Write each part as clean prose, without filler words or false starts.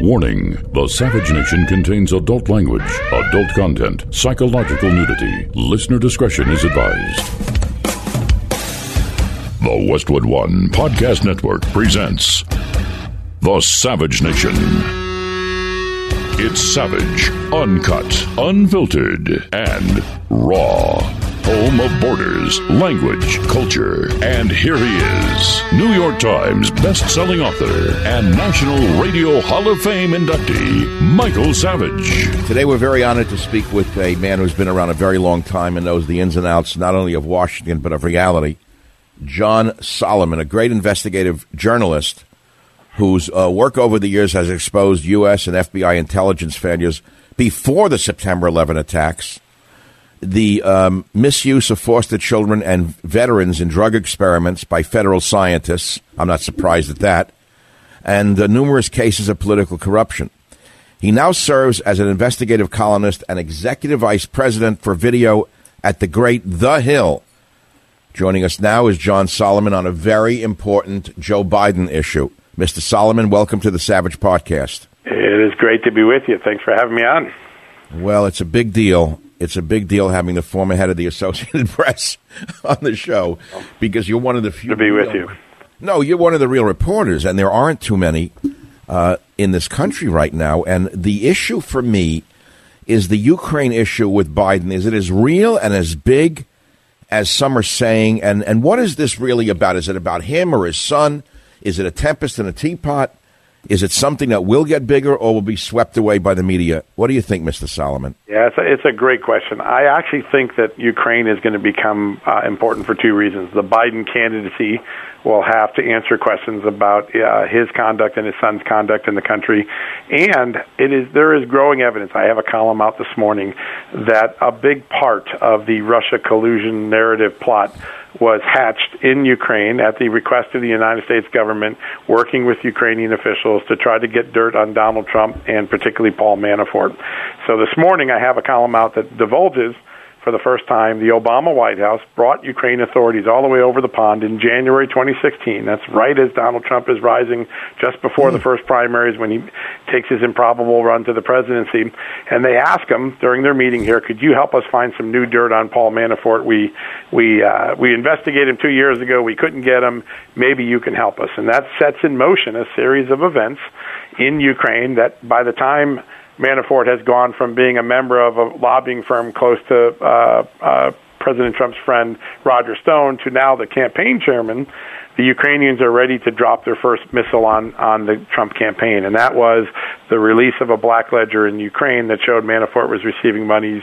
Warning, The Savage Nation contains adult language, adult content, psychological nudity. Listener discretion is advised. The Westwood One Podcast Network presents The Savage Nation. It's savage, uncut, unfiltered, and raw. Home of borders, language, culture, and here he is, New York Times best-selling author and National Radio Hall of Fame inductee, Michael Savage. Today we're very honored to speak with a man who's been around a very long time and knows the ins and outs not only of Washington but of reality, John Solomon, a great investigative journalist whose work over the years has exposed U.S. and FBI intelligence failures before the September 11 attacks, the misuse of foster children and veterans in drug experiments by federal scientists. I'm not surprised at that. And the numerous cases of political corruption. He now serves as an investigative columnist and executive vice president for video at the great The Hill. Joining us now is John Solomon on a very important Joe Biden issue. Mr. Solomon, welcome to the Savage Podcast. It is great to be with you. Thanks for having me on. Well, it's a big deal. It's a big deal having the former head of the Associated Press on the show, because you're one of the few. To be with you. No, you're one of the real reporters, and there aren't too many in this country right now. And the issue for me is the Ukraine issue with Biden. Is it as real and as big as some are saying? And what is this really about? Is it about him or his son? Is it a tempest in a teapot? Is it something that will get bigger or will be swept away by the media? What do you think, Mr. Solomon? Yeah, it's a great question. I actually think that Ukraine is going to become important for two reasons. The Biden candidacy will have to answer questions about his conduct and his son's conduct in the country. And there is growing evidence. I have a column out this morning that a big part of the Russia collusion narrative plot was hatched in Ukraine at the request of the United States government, working with Ukrainian officials to try to get dirt on Donald Trump and particularly Paul Manafort. So this morning I have a column out that divulges, for the first time, the Obama White House brought Ukraine authorities all the way over the pond in January 2016. That's right as Donald Trump is rising, just before the first primaries when he takes his improbable run to the presidency. And they ask him during their meeting here, could you help us find some new dirt on Paul Manafort? We investigated him 2 years ago. We couldn't get him. Maybe you can help us. And that sets in motion a series of events in Ukraine that by the time Manafort has gone from being a member of a lobbying firm close to President Trump's friend Roger Stone to now the campaign chairman, the Ukrainians are ready to drop their first missile on the Trump campaign. And that was the release of a black ledger in Ukraine that showed Manafort was receiving monies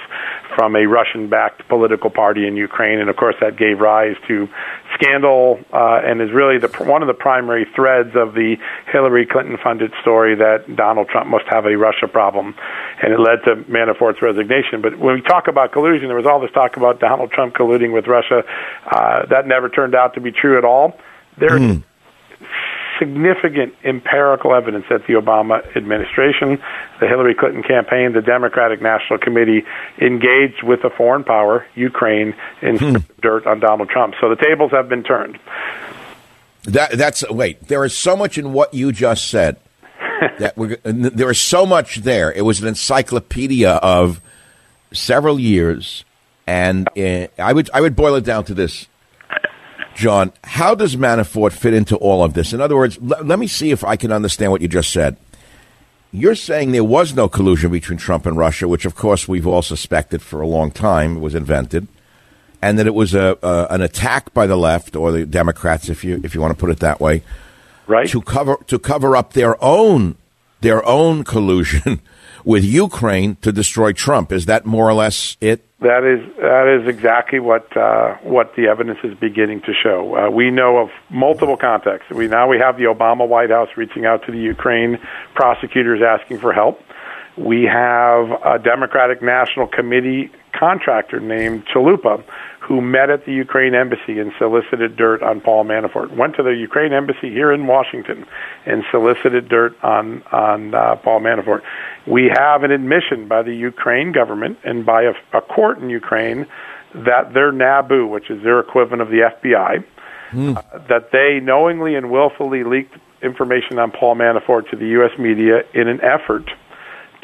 from a Russian-backed political party in Ukraine. And, of course, that gave rise to scandal and is really one of the primary threads of the Hillary Clinton-funded story that Donald Trump must have a Russia problem. And it led to Manafort's resignation. But when we talk about collusion, there was all this talk about Donald Trump colluding with Russia. That never turned out to be true at all. There's significant empirical evidence that the Obama administration, the Hillary Clinton campaign, the Democratic National Committee engaged with a foreign power, Ukraine, in dirt on Donald Trump. So the tables have been turned. Wait, there is so much in what you just said. There is so much there. It was an encyclopedia of several years, and I would boil it down to this. John, how does Manafort fit into all of this? In other words, let me see if I can understand what you just said. You're saying there was no collusion between Trump and Russia, which, of course, we've all suspected for a long time was invented, and that it was an attack by the left or the Democrats, if you want to put it that way, right, to cover up their own collusion with Ukraine to destroy Trump. Is that more or less it? That is exactly what the evidence is beginning to show. We know of multiple contexts. We have the Obama White House reaching out to the Ukraine prosecutors asking for help. We have a Democratic National Committee contractor named Chalupa who met at the Ukraine embassy and solicited dirt on Paul Manafort, went to the Ukraine embassy here in Washington and solicited dirt on Paul Manafort. We have an admission by the Ukraine government and by a court in Ukraine that their NABU, which is their equivalent of the FBI, that they knowingly and willfully leaked information on Paul Manafort to the U.S. media in an effort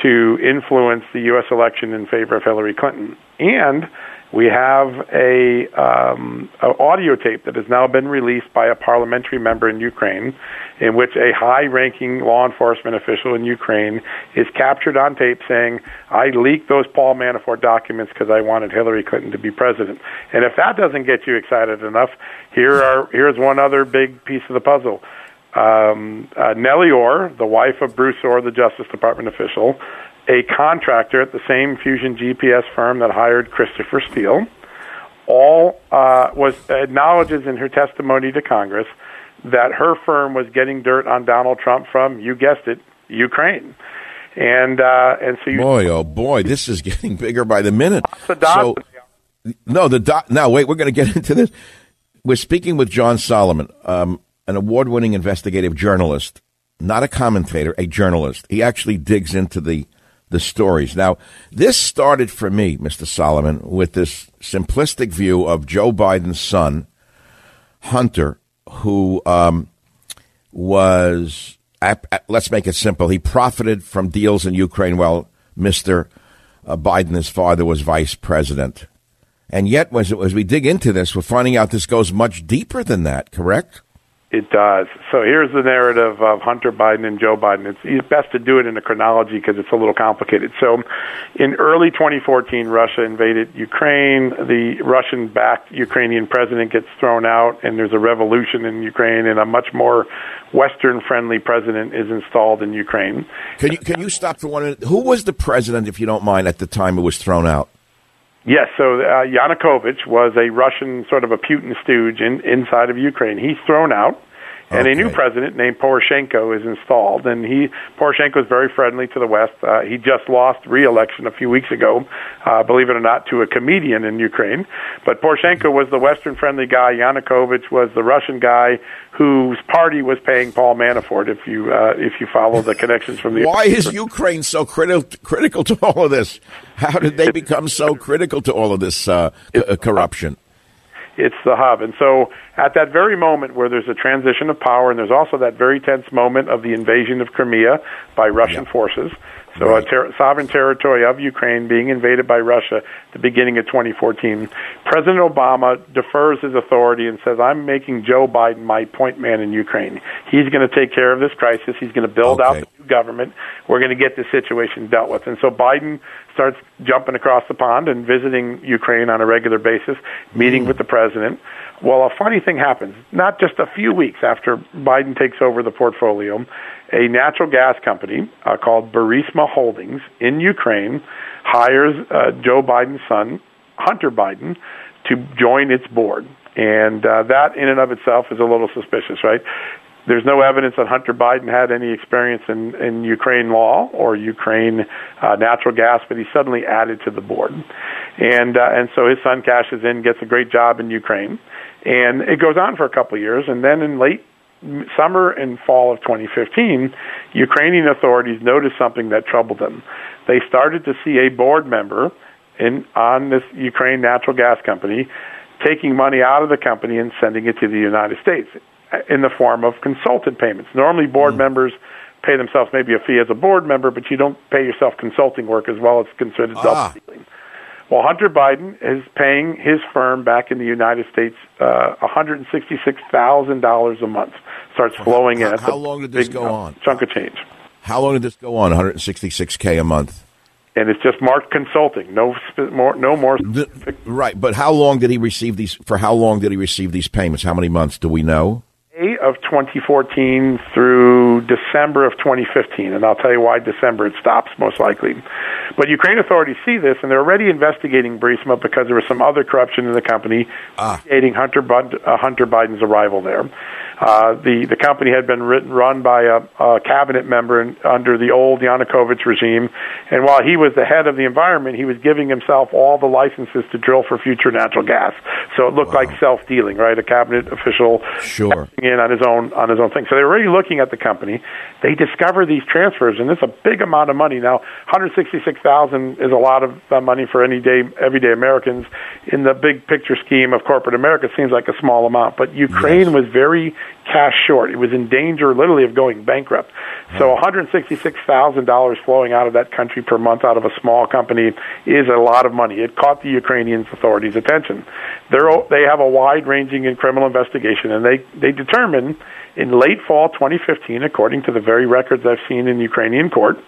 to influence the U.S. election in favor of Hillary Clinton. And we have an audio tape that has now been released by a parliamentary member in Ukraine in which a high-ranking law enforcement official in Ukraine is captured on tape saying, I leaked those Paul Manafort documents because I wanted Hillary Clinton to be president. And if that doesn't get you excited enough, here's one other big piece of the puzzle. Nellie Orr, the wife of Bruce Orr, the Justice Department official, a contractor at the same Fusion GPS firm that hired Christopher Steele, acknowledges in her testimony to Congress that her firm was getting dirt on Donald Trump from, you guessed it, Ukraine. And so boy, this is getting bigger by the minute. Wait, we're going to get into this. We're speaking with John Solomon, an award-winning investigative journalist, not a commentator, a journalist. He actually digs into the stories. Now, this started for me, Mr. Solomon, with this simplistic view of Joe Biden's son, Hunter, who was, let's make it simple, he profited from deals in Ukraine while Mr. Biden, his father, was vice president. And yet, as we dig into this, we're finding out this goes much deeper than that, correct? It does. So here's the narrative of Hunter Biden and Joe Biden. It's best to do it in a chronology because it's a little complicated. So in early 2014, Russia invaded Ukraine. The Russian-backed Ukrainian president gets thrown out, and there's a revolution in Ukraine, and a much more Western-friendly president is installed in Ukraine. Can you stop for 1 minute? Who was the president, if you don't mind, at the time it was thrown out? Yes, so Yanukovych was a Russian, sort of a Putin stooge inside of Ukraine. He's thrown out, and a new president named Poroshenko is installed. And Poroshenko is very friendly to the West. He just lost re-election a few weeks ago, believe it or not, to a comedian in Ukraine. But Poroshenko was the Western-friendly guy. Yanukovych was the Russian guy whose party was paying Paul Manafort, if you follow the connections from the... Why is Ukraine so critical to all of this? How did they become so critical to all of this corruption? It's the hub. And so at that very moment where there's a transition of power, and there's also that very tense moment of the invasion of Crimea by Russian forces, so a sovereign territory of Ukraine being invaded by Russia at the beginning of 2014, President Obama defers his authority and says, I'm making Joe Biden my point man in Ukraine. He's going to take care of this crisis. He's going to build out the new government. We're going to get this situation dealt with. And so Biden starts jumping across the pond and visiting Ukraine on a regular basis, meeting with the president. Well, a funny thing happens. Not just a few weeks after Biden takes over the portfolio, a natural gas company called Burisma Holdings in Ukraine hires Joe Biden's son, Hunter Biden, to join its board. And that in and of itself is a little suspicious, right? There's no evidence that Hunter Biden had any experience in Ukraine law or Ukraine natural gas, but he's suddenly added to the board. And so his son cashes in, gets a great job in Ukraine. And it goes on for a couple of years, and then in late summer and fall of 2015, Ukrainian authorities noticed something that troubled them. They started to see a board member on this Ukraine natural gas company taking money out of the company and sending it to the United States in the form of consultant payments. Normally, board members pay themselves maybe a fee as a board member, but you don't pay yourself consulting work as well. It's considered self-stealing. Well, Hunter Biden is paying his firm back in the United States $166,000 a month. Starts flowing in. How long did this go on? Chunk of change. How long did this go on, $166K a month? And it's just marked consulting, no more. Right, but how long did he receive these? For how long did he receive these payments? How many months do we know? May of 2014 through December of 2015, and I'll tell you why December it stops most likely. But Ukraine authorities see this, and they're already investigating Burisma because there was some other corruption in the company predating Hunter Biden's arrival there. The company had been run by a cabinet member under the old Yanukovych regime, and while he was the head of the environment, he was giving himself all the licenses to drill for future natural gas. So it looked like self-dealing, right? A cabinet official in on his own thing. So they were already looking at the company. They discover these transfers, and it's a big amount of money. Now, $166,000 is a lot of money for everyday Americans. In the big picture scheme of corporate America, it seems like a small amount, but Ukraine was very cash short. It was in danger, literally, of going bankrupt. So $166,000 flowing out of that country per month out of a small company is a lot of money. It caught the Ukrainian authorities' attention. They have a wide-ranging criminal investigation, and they determine in late fall 2015, according to the very records I've seen in Ukrainian court,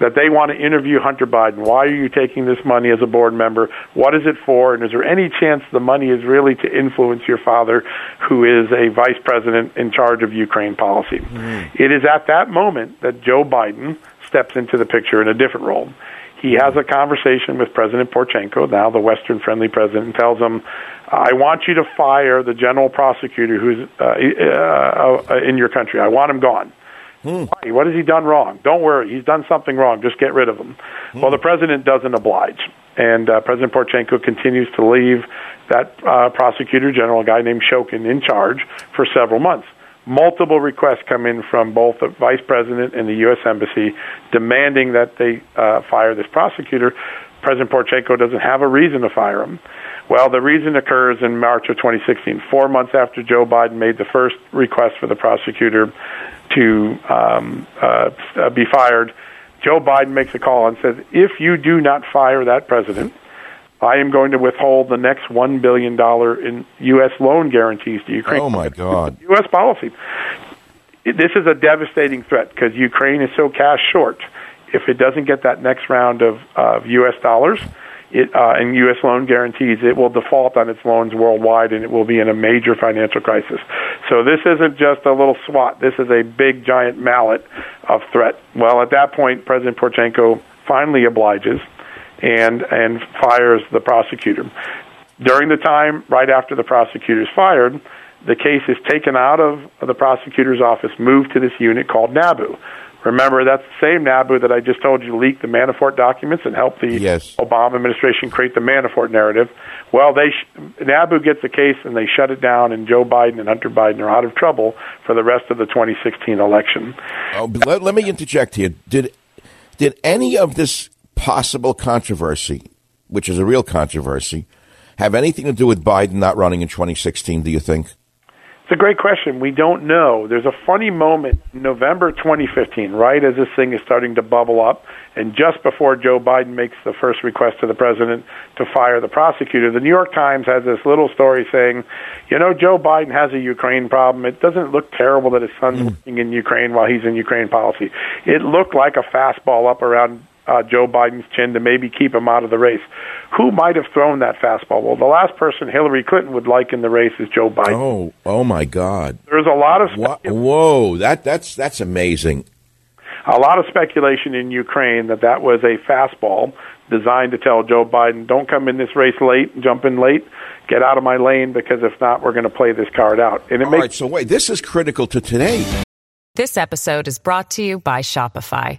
that they want to interview Hunter Biden. Why are you taking this money as a board member? What is it for? And is there any chance the money is really to influence your father, who is a vice president in charge of Ukraine policy? Mm-hmm. It is at that moment that Joe Biden steps into the picture in a different role. He has a conversation with President Poroshenko, now the Western-friendly president, and tells him, I want you to fire the general prosecutor who's in your country. I want him gone. Why? What has he done wrong? Don't worry. He's done something wrong. Just get rid of him. Well, the president doesn't oblige. And President Poroshenko continues to leave that prosecutor general, a guy named Shokin, in charge for several months. Multiple requests come in from both the vice president and the U.S. Embassy demanding that they fire this prosecutor. President Poroshenko doesn't have a reason to fire him. Well, the reason occurs in March of 2016, 4 months after Joe Biden made the first request for the prosecutor to be fired. Joe Biden makes a call and says, if you do not fire that president, I am going to withhold the next $1 billion in U.S. loan guarantees to Ukraine. Oh, my God. U.S. policy. This is a devastating threat because Ukraine is so cash short. If it doesn't get that next round of U.S. dollars and U.S. loan guarantees, it will default on its loans worldwide, and it will be in a major financial crisis. So this isn't just a little swat. This is a big, giant mallet of threat. Well, at that point, President Poroshenko finally obliges and fires the prosecutor. During the time right after the prosecutor is fired, the case is taken out of the prosecutor's office, moved to this unit called NABU. Remember, that's the same NABU that I just told you leaked the Manafort documents and helped the Obama administration create the Manafort narrative. Well, NABU gets the case, and they shut it down, and Joe Biden and Hunter Biden are out of trouble for the rest of the 2016 election. Oh, let me interject here. Did any of this possible controversy, which is a real controversy, have anything to do with Biden not running in 2016, do you think? It's a great question. We don't know. There's a funny moment in November 2015, right as this thing is starting to bubble up, and just before Joe Biden makes the first request to the president to fire the prosecutor, the New York Times has this little story saying, you know, Joe Biden has a Ukraine problem. It doesn't look terrible that his son's working in Ukraine while he's in Ukraine policy. It looked like a fastball up around Joe Biden's chin to maybe keep him out of the race. Who might have thrown that fastball? Well, the last person Hillary Clinton would like in the race is Joe Biden. Oh my God! There's a lot of whoa. That's amazing. A lot of speculation in Ukraine that was a fastball designed to tell Joe Biden, don't come in this race late, jump in late, get out of my lane, because if not, we're going to play this card out. And it right. So wait, this is critical to today. This episode is brought to you by Shopify.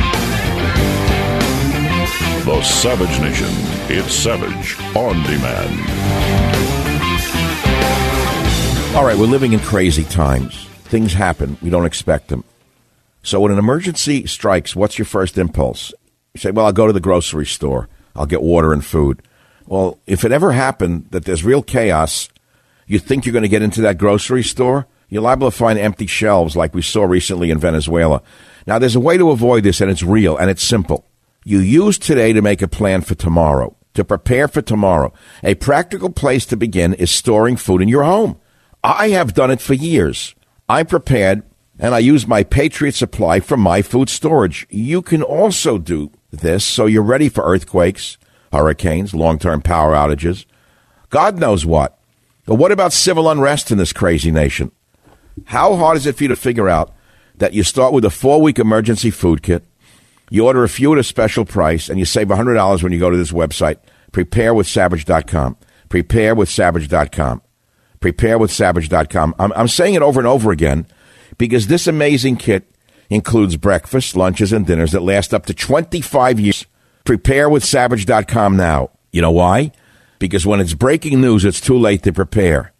The Savage Nation. It's Savage on Demand. All right, we're living in crazy times. Things happen. We don't expect them. So when an emergency strikes, what's your first impulse? You say, well, I'll go to the grocery store. I'll get water and food. Well, if it ever happened that there's real chaos, you think you're going to get into that grocery store? You're liable to find empty shelves like we saw recently in Venezuela. Now, there's a way to avoid this, and it's real, and it's simple. You use today to make a plan for tomorrow. to prepare for tomorrow. A practical place to begin is storing food in your home. I have done it for years. I prepared and I use My Patriot Supply for my food storage. You can also do this so you're ready for earthquakes, hurricanes, long-term power outages, God knows what. But what about civil unrest in this crazy nation? How hard is it for you to figure out that you start with a 4-week emergency food kit, you order a few at a special price, and you save $100 when you go to this website, Preparewithsavage.com. Preparewithsavage.com. Preparewithsavage.com. I'm saying it over and over again because this amazing kit includes breakfast, lunches, and dinners that last up to 25 years. Preparewithsavage.com now. You know why? Because when it's breaking news, it's too late to prepare.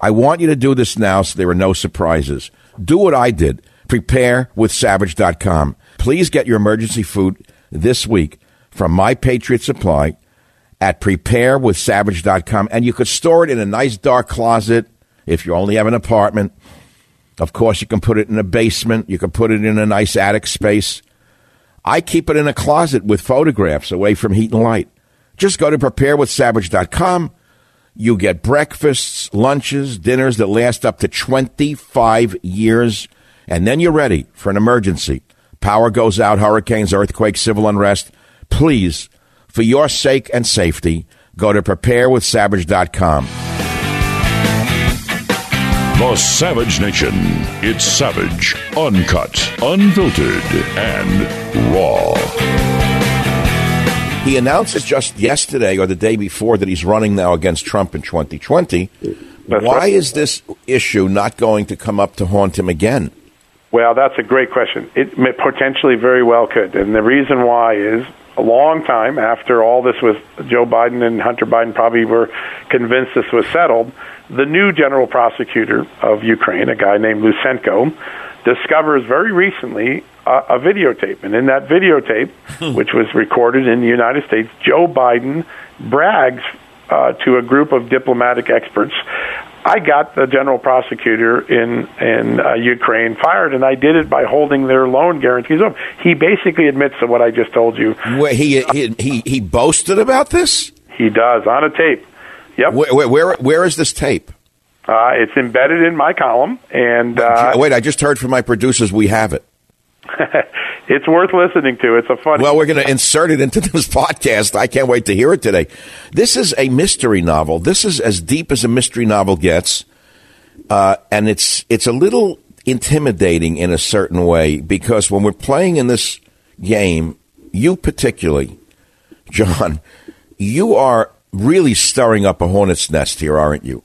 I want you to do this now so there are no surprises. Do what I did. Preparewithsavage.com. Please get your emergency food this week from My Patriot Supply at Preparewithsavage.com. And you could store it in a nice dark closet if you only have an apartment. Of course, you can put it in a basement. You can put it in a nice attic space. I keep it in a closet with photographs away from heat and light. Just go to Preparewithsavage.com. You get breakfasts, lunches, dinners that last up to 25 years. And then you're ready for an emergency. Power goes out, hurricanes, earthquakes, civil unrest. Please, for your sake and safety, go to Preparewithsavage.com. The Savage Nation. It's savage, uncut, unfiltered, and raw. He announces just yesterday or the day before that he's running now against Trump in 2020. Why is this issue not going to come up to haunt him again? Well, that's a great question. It potentially very well could. And the reason why is a long time after all this was Joe Biden and Hunter Biden probably were convinced this was settled, the new general prosecutor of Ukraine, a guy named Lutsenko, discovers very recently a videotape. And in that videotape, which was recorded in the United States, Joe Biden brags to a group of diplomatic experts, I got the general prosecutor in Ukraine fired, and I did it by holding their loan guarantees up. He basically admits to what I just told you. Wait, he boasted about this? He does, on a tape. Yep. Where is this tape? It's embedded in my column. And wait, I just heard from my producers we have it. It's worth listening to. It's a funny. Well, we're going to insert it into this podcast. I can't wait to hear it today. This is a mystery novel. This is as deep as a mystery novel gets, and it's a little intimidating in a certain way because when we're playing in this game, you particularly, John, you are really stirring up a hornet's nest here, aren't you?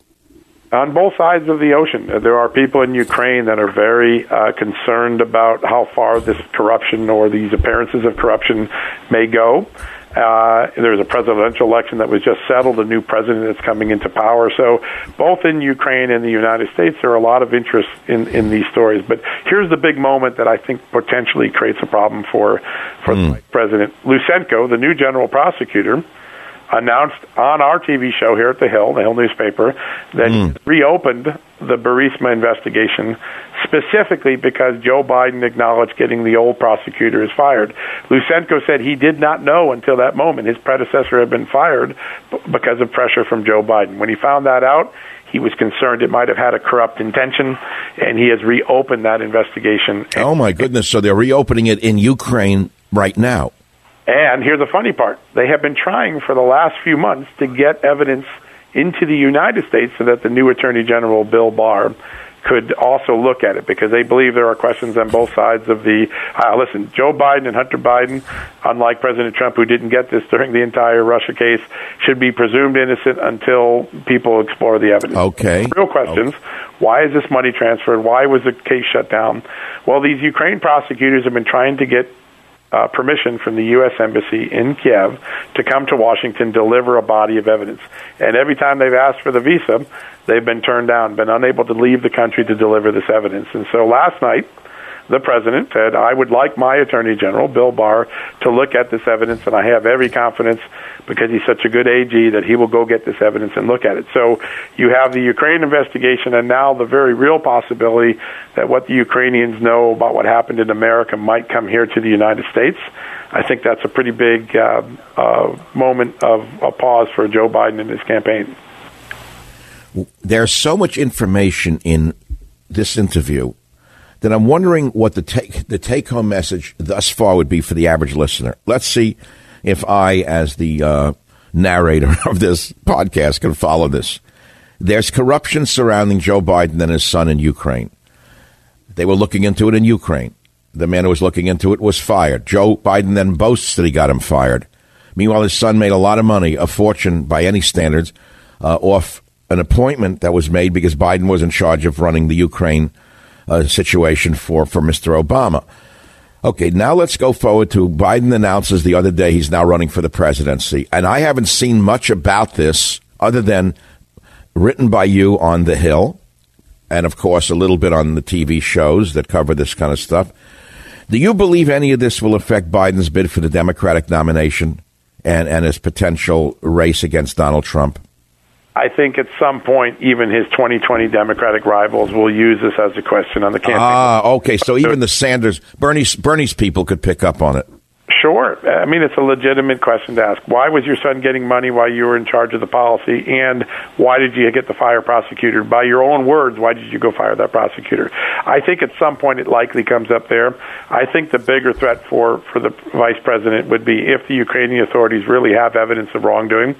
On both sides of the ocean, there are people in Ukraine that are very concerned about how far this corruption or these appearances of corruption may go. There's a presidential election that was just settled, a new president that's coming into power. So both in Ukraine and the United States, there are a lot of interest in these stories. But here's the big moment that I think potentially creates a problem for the president. Lutsenko, the new general prosecutor, announced on our TV show here at The Hill newspaper, that reopened the Burisma investigation specifically because Joe Biden acknowledged getting the old prosecutor is fired. Lutsenko said he did not know until that moment his predecessor had been fired because of pressure from Joe Biden. When he found that out, he was concerned it might have had a corrupt intention, and he has reopened that investigation. Oh, my goodness. So they're reopening it in Ukraine right now. And here's the funny part. They have been trying for the last few months to get evidence into the United States so that the new Attorney General, Bill Barr, could also look at it because they believe there are questions on both sides of the... listen, Joe Biden and Hunter Biden, unlike President Trump, who didn't get this during the entire Russia case, should be presumed innocent until people explore the evidence. Okay. Real questions. Okay. Why is this money transferred? Why was the case shut down? Well, these Ukraine prosecutors have been trying to get permission from the U.S. Embassy in Kiev to come to Washington, deliver a body of evidence. And every time they've asked for the visa, they've been turned down, been unable to leave the country to deliver this evidence. And so last night, the president said, I would like my Attorney General, Bill Barr, to look at this evidence, and I have every confidence, because he's such a good AG, that he will go get this evidence and look at it. So you have the Ukraine investigation, and now the very real possibility that what the Ukrainians know about what happened in America might come here to the United States. I think that's a pretty big moment of a pause for Joe Biden and his campaign. There's so much information in this interview that I'm wondering what the take-home message thus far would be for the average listener. Let's see if I, as the narrator of this podcast, can follow this. There's corruption surrounding Joe Biden and his son in Ukraine. They were looking into it in Ukraine. The man who was looking into it was fired. Joe Biden then boasts that he got him fired. Meanwhile, his son made a lot of money, a fortune by any standards, off an appointment that was made because Biden was in charge of running the Ukraine situation for Mr. Obama. OK, now let's go forward to Biden announces the other day he's now running for the presidency. And I haven't seen much about this other than written by you on The Hill. And, of course, a little bit on the TV shows that cover this kind of stuff. Do you believe any of this will affect Biden's bid for the Democratic nomination and his potential race against Donald Trump? I think at some point, even his 2020 Democratic rivals will use this as a question on the campaign. OK. So even the Sanders, Bernie's people could pick up on it. Sure. I mean, it's a legitimate question to ask. Why was your son getting money while you were in charge of the policy? And why did you get to fire prosecutor? By your own words, why did you go fire that prosecutor? I think at some point it likely comes up there. I think the bigger threat for the vice president would be if the Ukrainian authorities really have evidence of wrongdoing.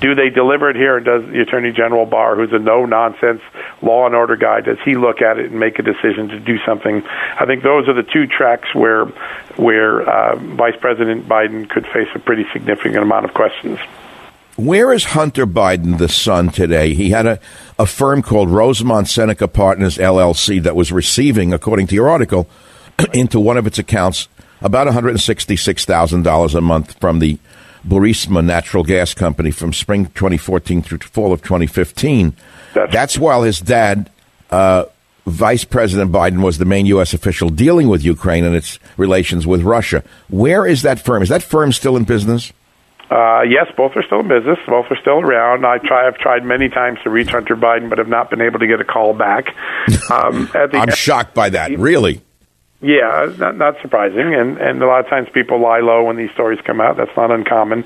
Do they deliver it here? And does the Attorney General Barr, who's a no-nonsense law and order guy, does he look at it and make a decision to do something? I think those are the two tracks where Vice President Biden could face a pretty significant amount of questions. Where is Hunter Biden, the son, today? He had a firm called Rosemont Seneca Partners, LLC, that was receiving, according to your article, into one of its accounts, about $166,000 a month from the Burisma natural gas company from spring 2014 through fall of 2015. That's while his dad, Vice President Biden, was the main U.S. official dealing with Ukraine and its relations with Russia. Where is that firm? Is that firm still in business? Yes, both are still in business. Both are still around. I've tried many times to reach Hunter Biden, but have not been able to get a call back. I'm shocked by that. Really? Yeah, not surprising. And a lot of times people lie low when these stories come out. That's not uncommon.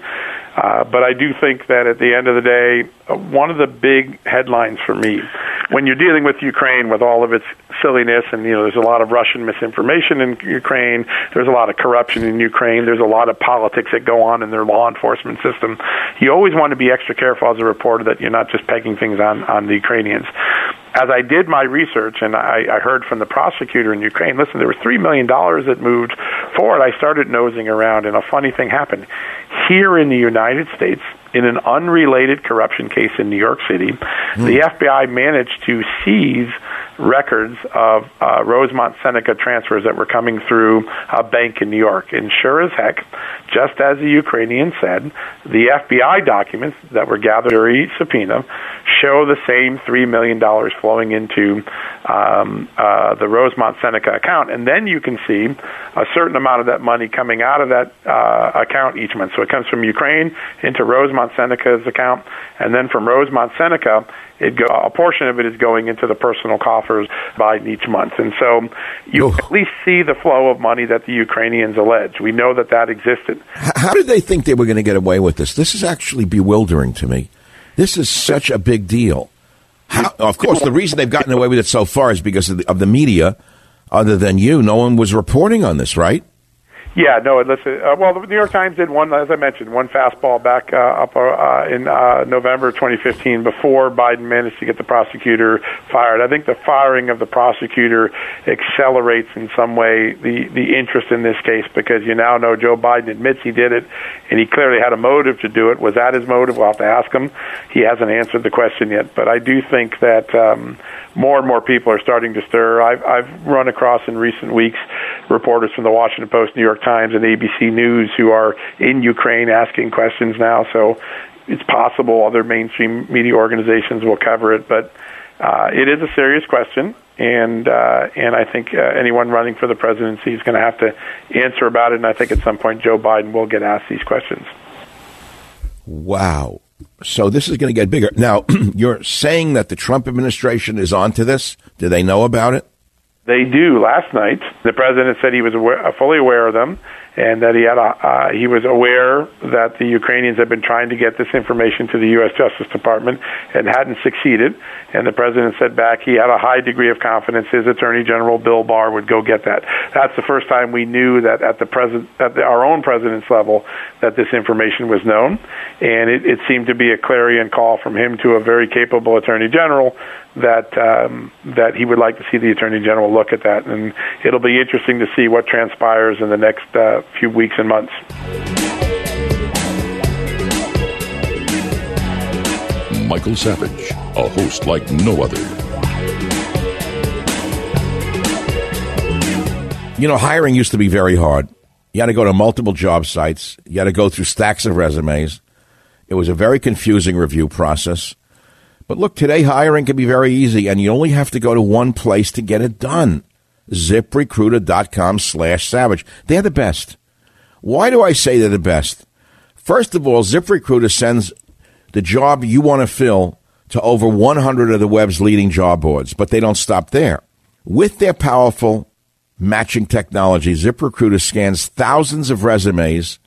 But I do think that at the end of the day, one of the big headlines for me, when you're dealing with Ukraine with all of its silliness and, there's a lot of Russian misinformation in Ukraine, there's a lot of corruption in Ukraine, there's a lot of politics that go on in their law enforcement system, you always want to be extra careful as a reporter that you're not just pegging things on the Ukrainians. As I did my research, and I heard from the prosecutor in Ukraine, listen, there was $3 million that moved forward. I started nosing around, and a funny thing happened. Here in the United States, in an unrelated corruption case in New York City, the FBI managed to seize records of Rosemont Seneca transfers that were coming through a bank in New York. And sure as heck, just as the Ukrainian said, the FBI documents that were gathered during subpoena show the same $3 million flowing into the Rosemont Seneca account. And then you can see a certain amount of that money coming out of that account each month. So it comes from Ukraine into Rosemont Seneca's account, and then from Rosemont Seneca, a portion of it is going into the personal coffers by each month. And so you at least see the flow of money that the Ukrainians allege. We know that existed. How did they think they were going to get away with this? This is actually bewildering to me. This is such a big deal. Of course, the reason they've gotten away with it so far is because of the media. Other than you, no one was reporting on this, right? Yeah, no, listen, well, the New York Times did one, as I mentioned, one fastball back in November 2015 before Biden managed to get the prosecutor fired. I think the firing of the prosecutor accelerates in some way the interest in this case because you now know Joe Biden admits he did it, and he clearly had a motive to do it. Was that his motive? We'll have to ask him. He hasn't answered the question yet, but I do think that more and more people are starting to stir. I've run across in recent weeks reporters from the Washington Post, New York Times and ABC News who are in Ukraine asking questions now. So it's possible other mainstream media organizations will cover it. But it is a serious question. And I think anyone running for the presidency is going to have to answer about it. And I think at some point Joe Biden will get asked these questions. Wow. So this is going to get bigger. Now, you're saying that the Trump administration is onto this. Do they know about it? They do. Last night, the president said he was fully aware of them. and that he was aware that the Ukrainians had been trying to get this information to the U.S. Justice Department and hadn't succeeded. And the president said back he had a high degree of confidence his Attorney General Bill Barr would go get that. That's the first time we knew that at our own president's level that this information was known. And it seemed to be a clarion call from him to a very capable Attorney General that he would like to see the Attorney General look at that. And it'll be interesting to see what transpires in the next few weeks and months. Michael Savage, a host like no other. You know, hiring used to be very hard. You had to go to multiple job sites. You had to go through stacks of resumes. It was a very confusing review process. But look, today hiring can be very easy, and you only have to go to one place to get it done. ZipRecruiter.com/savage. They're the best. Why do I say they're the best? First of all, ZipRecruiter sends the job you want to fill to over 100 of the web's leading job boards, but they don't stop there. With their powerful matching technology, ZipRecruiter scans thousands of resumes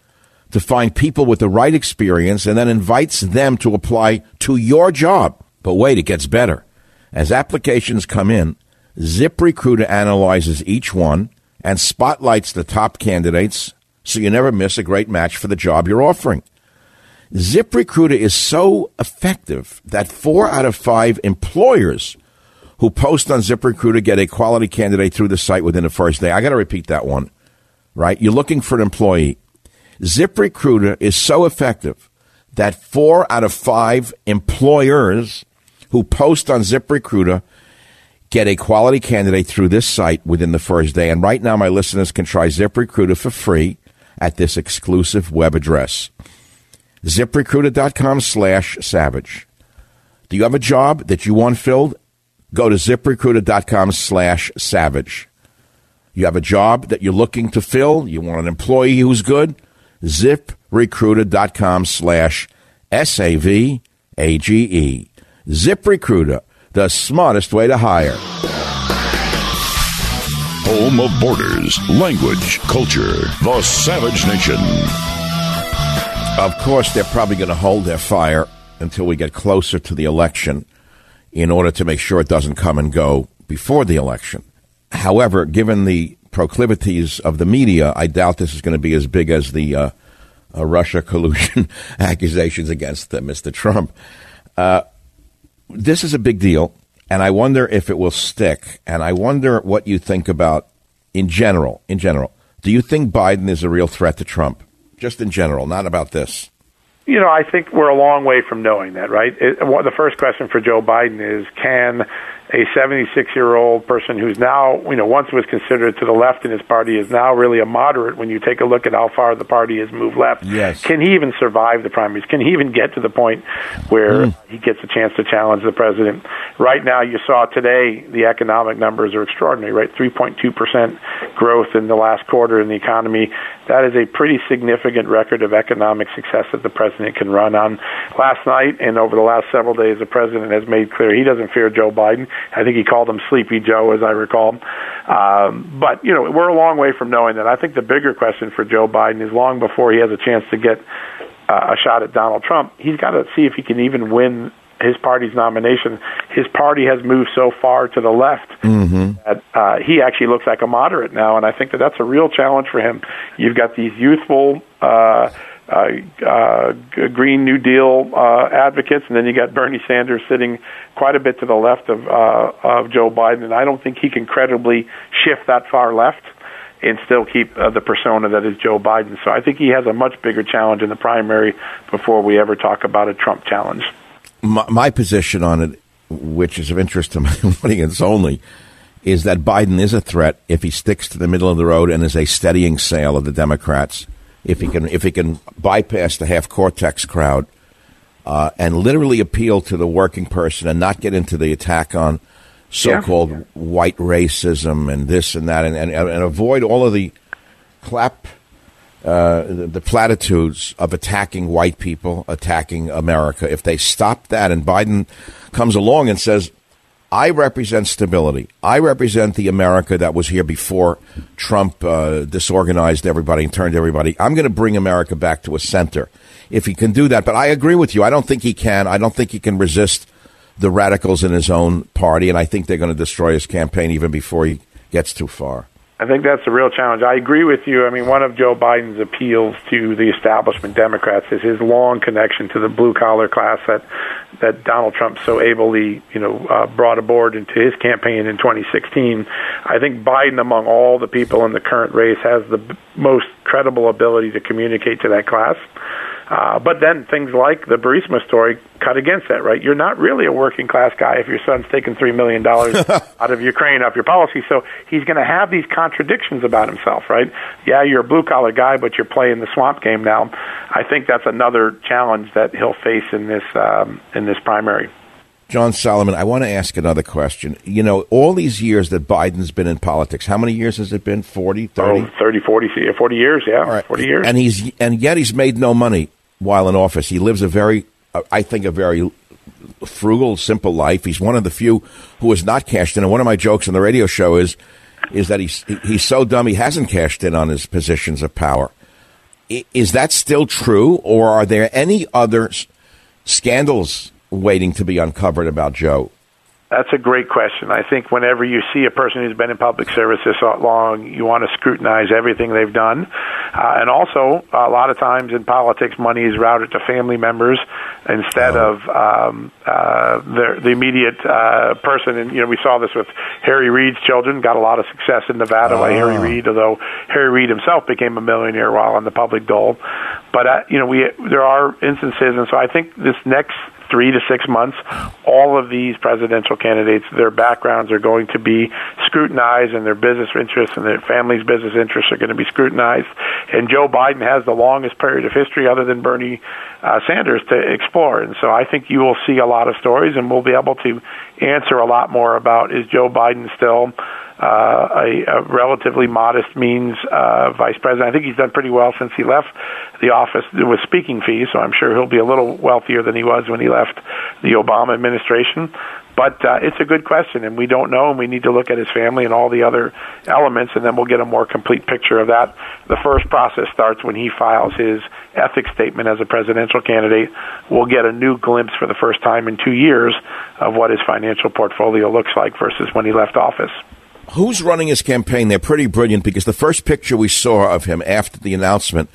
to find people with the right experience and then invites them to apply to your job. But wait, it gets better. As applications come in, ZipRecruiter analyzes each one and spotlights the top candidates so you never miss a great match for the job you're offering. ZipRecruiter is so effective that 4 out of 5 employers who post on ZipRecruiter get a quality candidate through the site within the first day. I got to repeat that one, right? You're looking for an employee. ZipRecruiter is so effective that 4 out of 5 employers who post on ZipRecruiter get a quality candidate through this site within the first day. And right now, my listeners can try ZipRecruiter for free at this exclusive web address, ZipRecruiter.com/savage. Do you have a job that you want filled? Go to ZipRecruiter.com/savage. You have a job that you're looking to fill? You want an employee who's good? ZipRecruiter.com/SAVAGE. ZipRecruiter, the smartest way to hire. Home of borders, language, culture, the Savage Nation. Of course, they're probably going to hold their fire until we get closer to the election in order to make sure it doesn't come and go before the election. However, given the proclivities of the media, I doubt this is going to be as big as the Russia collusion accusations against Mr. Trump. This is a big deal, and I wonder if it will stick, and I wonder what you think about in general. Do you think Biden is a real threat to Trump? Just in general, not about this. You know, I think we're a long way from knowing that, right? The first question for Joe Biden is, can a 76-year-old person who's now, once was considered to the left in his party, is now really a moderate when you take a look at how far the party has moved left. Yes. Can he even survive the primaries? Can he even get to the point where he gets a chance to challenge the president? Right now, you saw today the economic numbers are extraordinary, right? 3.2% growth in the last quarter in the economy. That is a pretty significant record of economic success that the president can run on. Last night and over the last several days, the president has made clear he doesn't fear Joe Biden. I think he called him Sleepy Joe, as I recall. But, we're a long way from knowing that. I think the bigger question for Joe Biden is long before he has a chance to get a shot at Donald Trump, he's got to see if he can even win his party's nomination. His party has moved so far to the left that he actually looks like a moderate now, and I think that's a real challenge for him. You've got these youthful Green New Deal advocates, and then you got Bernie Sanders sitting quite a bit to the left of Joe Biden, and I don't think he can credibly shift that far left and still keep the persona that is Joe Biden. So I think he has a much bigger challenge in the primary before we ever talk about a Trump challenge. My position on it, which is of interest to my audience only, is that Biden is a threat if he sticks to the middle of the road and is a steadying sail of the Democrats. If he can bypass the half-cortex crowd and literally appeal to the working person and not get into the attack on so-called white racism and this and that and avoid all of the the platitudes of attacking white people, attacking America. If they stop that and Biden comes along and says, I represent stability. I represent the America that was here before Trump disorganized everybody and turned everybody. I'm going to bring America back to a center if he can do that. But I agree with you. I don't think he can. I don't think he can resist the radicals in his own party. And I think they're going to destroy his campaign even before he gets too far. I think that's the real challenge. I agree with you. I mean, one of Joe Biden's appeals to the establishment Democrats is his long connection to the blue-collar class that Donald Trump so ably, brought aboard into his campaign in 2016. I think Biden, among all the people in the current race, has the most credible ability to communicate to that class. But then things like the Burisma story cut against that, right? You're not really a working class guy if your son's taking $3 million out of Ukraine off your policy. So he's going to have these contradictions about himself, right? Yeah, you're a blue-collar guy, but you're playing the swamp game now. I think that's another challenge that he'll face in this primary. John Solomon, I want to ask another question. You know, all these years that Biden's been in politics, how many years has it been? 40, 30? 40 years, yeah. All right. 40 years. And yet he's made no money while in office. He lives a very frugal, simple life. He's one of the few who has not cashed in. And one of my jokes on the radio show is that he's so dumb he hasn't cashed in on his positions of power. Is that still true, or are there any other scandals waiting to be uncovered about Joe? That's a great question. I think whenever you see a person who's been in public service this long, you want to scrutinize everything they've done. And also, a lot of times in politics, money is routed to family members instead of the immediate person. And, we saw this with Harry Reid's children, got a lot of success in Nevada by Harry Reid, although Harry Reid himself became a millionaire while on the public dole. But, there are instances, and so I think this next 3 to 6 months, all of these presidential candidates, their backgrounds are going to be scrutinized, and their business interests and their family's business interests are going to be scrutinized. And Joe Biden has the longest period of history other than Bernie Sanders to explore. And so I think you will see a lot of stories, and we'll be able to answer a lot more about, is Joe Biden still a relatively modest means vice president? I think he's done pretty well since he left the office with speaking fees, so I'm sure he'll be a little wealthier than he was when he left the Obama administration. But it's a good question, and we don't know, and we need to look at his family and all the other elements, and then we'll get a more complete picture of that. The first process starts when he files his ethics statement as a presidential candidate. We'll get a new glimpse for the first time in 2 years of what his financial portfolio looks like versus when he left office. Who's running his campaign? They're pretty brilliant, because the first picture we saw of him after the announcement,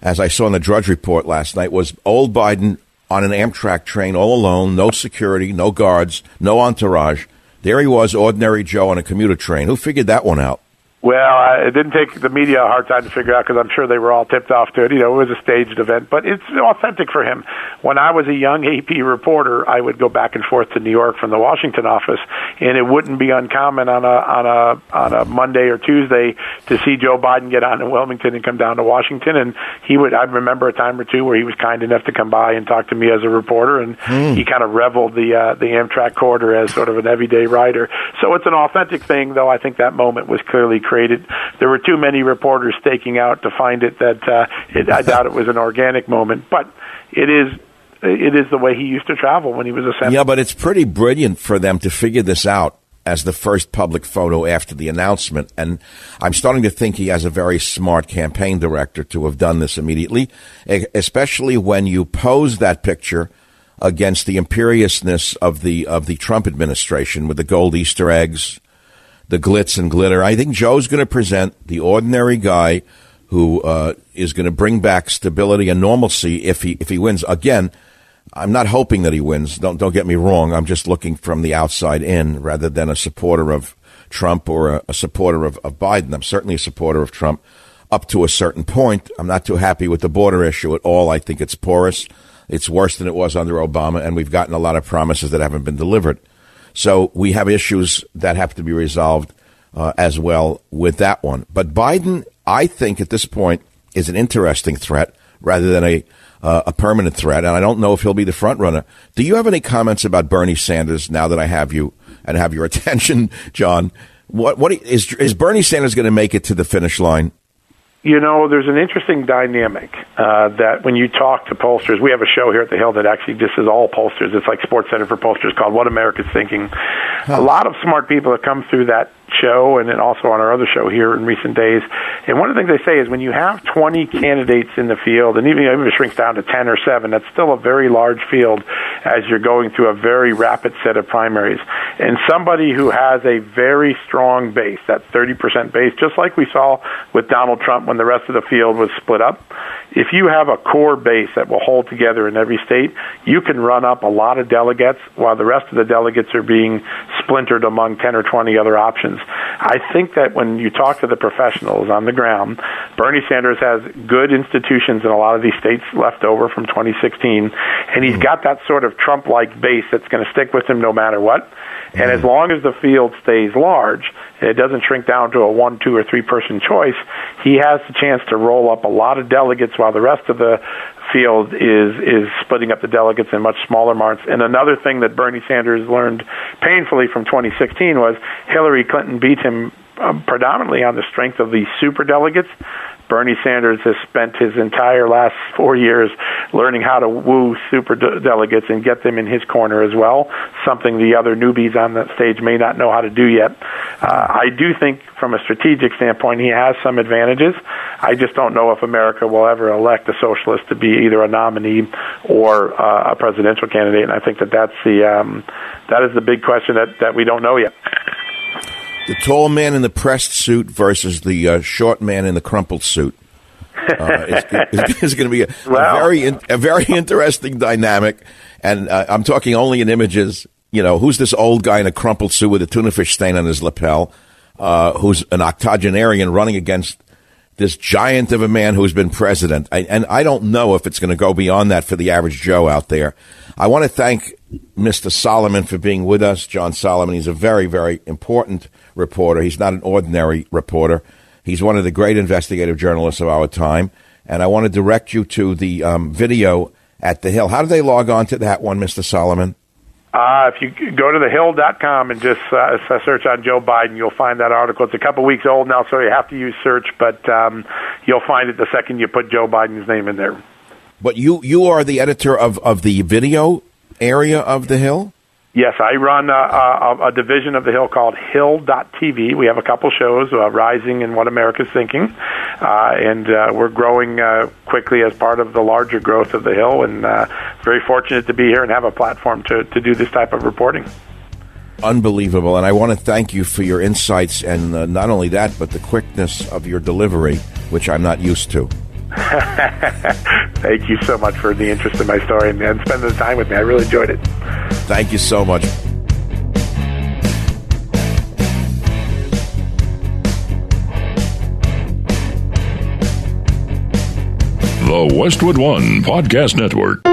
as I saw in the Drudge Report last night, was old Biden on an Amtrak train all alone, no security, no guards, no entourage. There he was, ordinary Joe on a commuter train. Who figured that one out? Well, it didn't take the media a hard time to figure out, because I'm sure they were all tipped off to it. It was a staged event, but it's authentic for him. When I was a young AP reporter, I would go back and forth to New York from the Washington office, and it wouldn't be uncommon on a Monday or Tuesday to see Joe Biden get on in Wilmington and come down to Washington. And he would, I remember a time or two where he was kind enough to come by and talk to me as a reporter, and he kind of reveled the Amtrak corridor as sort of an everyday rider. So it's an authentic thing, though I think that moment was clearly created. There were too many reporters staking out to find it I doubt it was an organic moment, but it is the way he used to travel when he was a senator. Yeah, but it's pretty brilliant for them to figure this out as the first public photo after the announcement, and I'm starting to think he has a very smart campaign director to have done this immediately, especially when you pose that picture against the imperiousness of the Trump administration with the gold Easter eggs, the glitz and glitter. I think Joe's going to present the ordinary guy who is going to bring back stability and normalcy if he wins. Again, I'm not hoping that he wins. Don't get me wrong. I'm just looking from the outside in rather than a supporter of Trump or a supporter of Biden. I'm certainly a supporter of Trump up to a certain point. I'm not too happy with the border issue at all. I think it's porous. It's worse than it was under Obama, and we've gotten a lot of promises that haven't been delivered. So we have issues that have to be resolved as well with that one. But Biden, I think at this point, is an interesting threat rather than a permanent threat. And I don't know if he'll be the front runner. Do you have any comments about Bernie Sanders now that I have you and have your attention, John? What is Bernie Sanders going to make it to the finish line? You know, there's an interesting dynamic that when you talk to pollsters, we have a show here at The Hill that actually this is all pollsters. It's like Sports Center for Pollsters called What America's Thinking. A lot of smart people have come through that show and then also on our other show here in recent days. And one of the things they say is when you have 20 candidates in the field, and even if it shrinks down to 10 or 7, that's still a very large field as you're going through a very rapid set of primaries. And somebody who has a very strong base, that 30% base, just like we saw with Donald Trump when the rest of the field was split up, if you have a core base that will hold together in every state, you can run up a lot of delegates while the rest of the delegates are being splintered among 10 or 20 other options. I think that when you talk to the professionals on the ground, Bernie Sanders has good institutions in a lot of these states left over from 2016, and he's got that sort of Trump-like base that's going to stick with him no matter what. And as long as the field stays large, it doesn't shrink down to a 1, 2, or 3-person choice, he has the chance to roll up a lot of delegates while the rest of the field is splitting up the delegates in much smaller marks. And another thing that Bernie Sanders learned painfully from 2016 was Hillary Clinton beat him predominantly on the strength of the superdelegates. Bernie Sanders has spent his entire last 4 years learning how to woo superdelegates and get them in his corner as well, something the other newbies on that stage may not know how to do yet. I do think from a strategic standpoint he has some advantages. I just don't know if America will ever elect a socialist to be either a nominee or a presidential candidate, and I think that is the big question that we don't know yet. The tall man in the pressed suit versus the short man in the crumpled suit is going to be a very interesting dynamic. And I'm talking only in images. You know, who's this old guy in a crumpled suit with a tuna fish stain on his lapel, who's an octogenarian running against this giant of a man who's been president? And I don't know if it's going to go beyond that for the average Joe out there. I want to thank Mr. Solomon for being with us, John Solomon. He's a very, very important reporter. He's not an ordinary reporter. He's one of the great investigative journalists of our time. And I want to direct you to the video at The Hill. How do they log on to that one, Mr. Solomon? If you go to thehill.com and just search on Joe Biden, you'll find that article. It's a couple weeks old now, so you have to use search, but you'll find it the second you put Joe Biden's name in there. But you are the editor of the video area of The Hill? Yes, I run a division of The Hill called Hill.tv. We have a couple shows, Rising and What America's Thinking, and we're growing quickly as part of the larger growth of The Hill, and very fortunate to be here and have a platform to do this type of reporting. Unbelievable, and I want to thank you for your insights, and not only that, but the quickness of your delivery, which I'm not used to. Thank you so much for the interest in my story and spending the time with me. I really enjoyed it. Thank you so much. The Westwood One Podcast Network.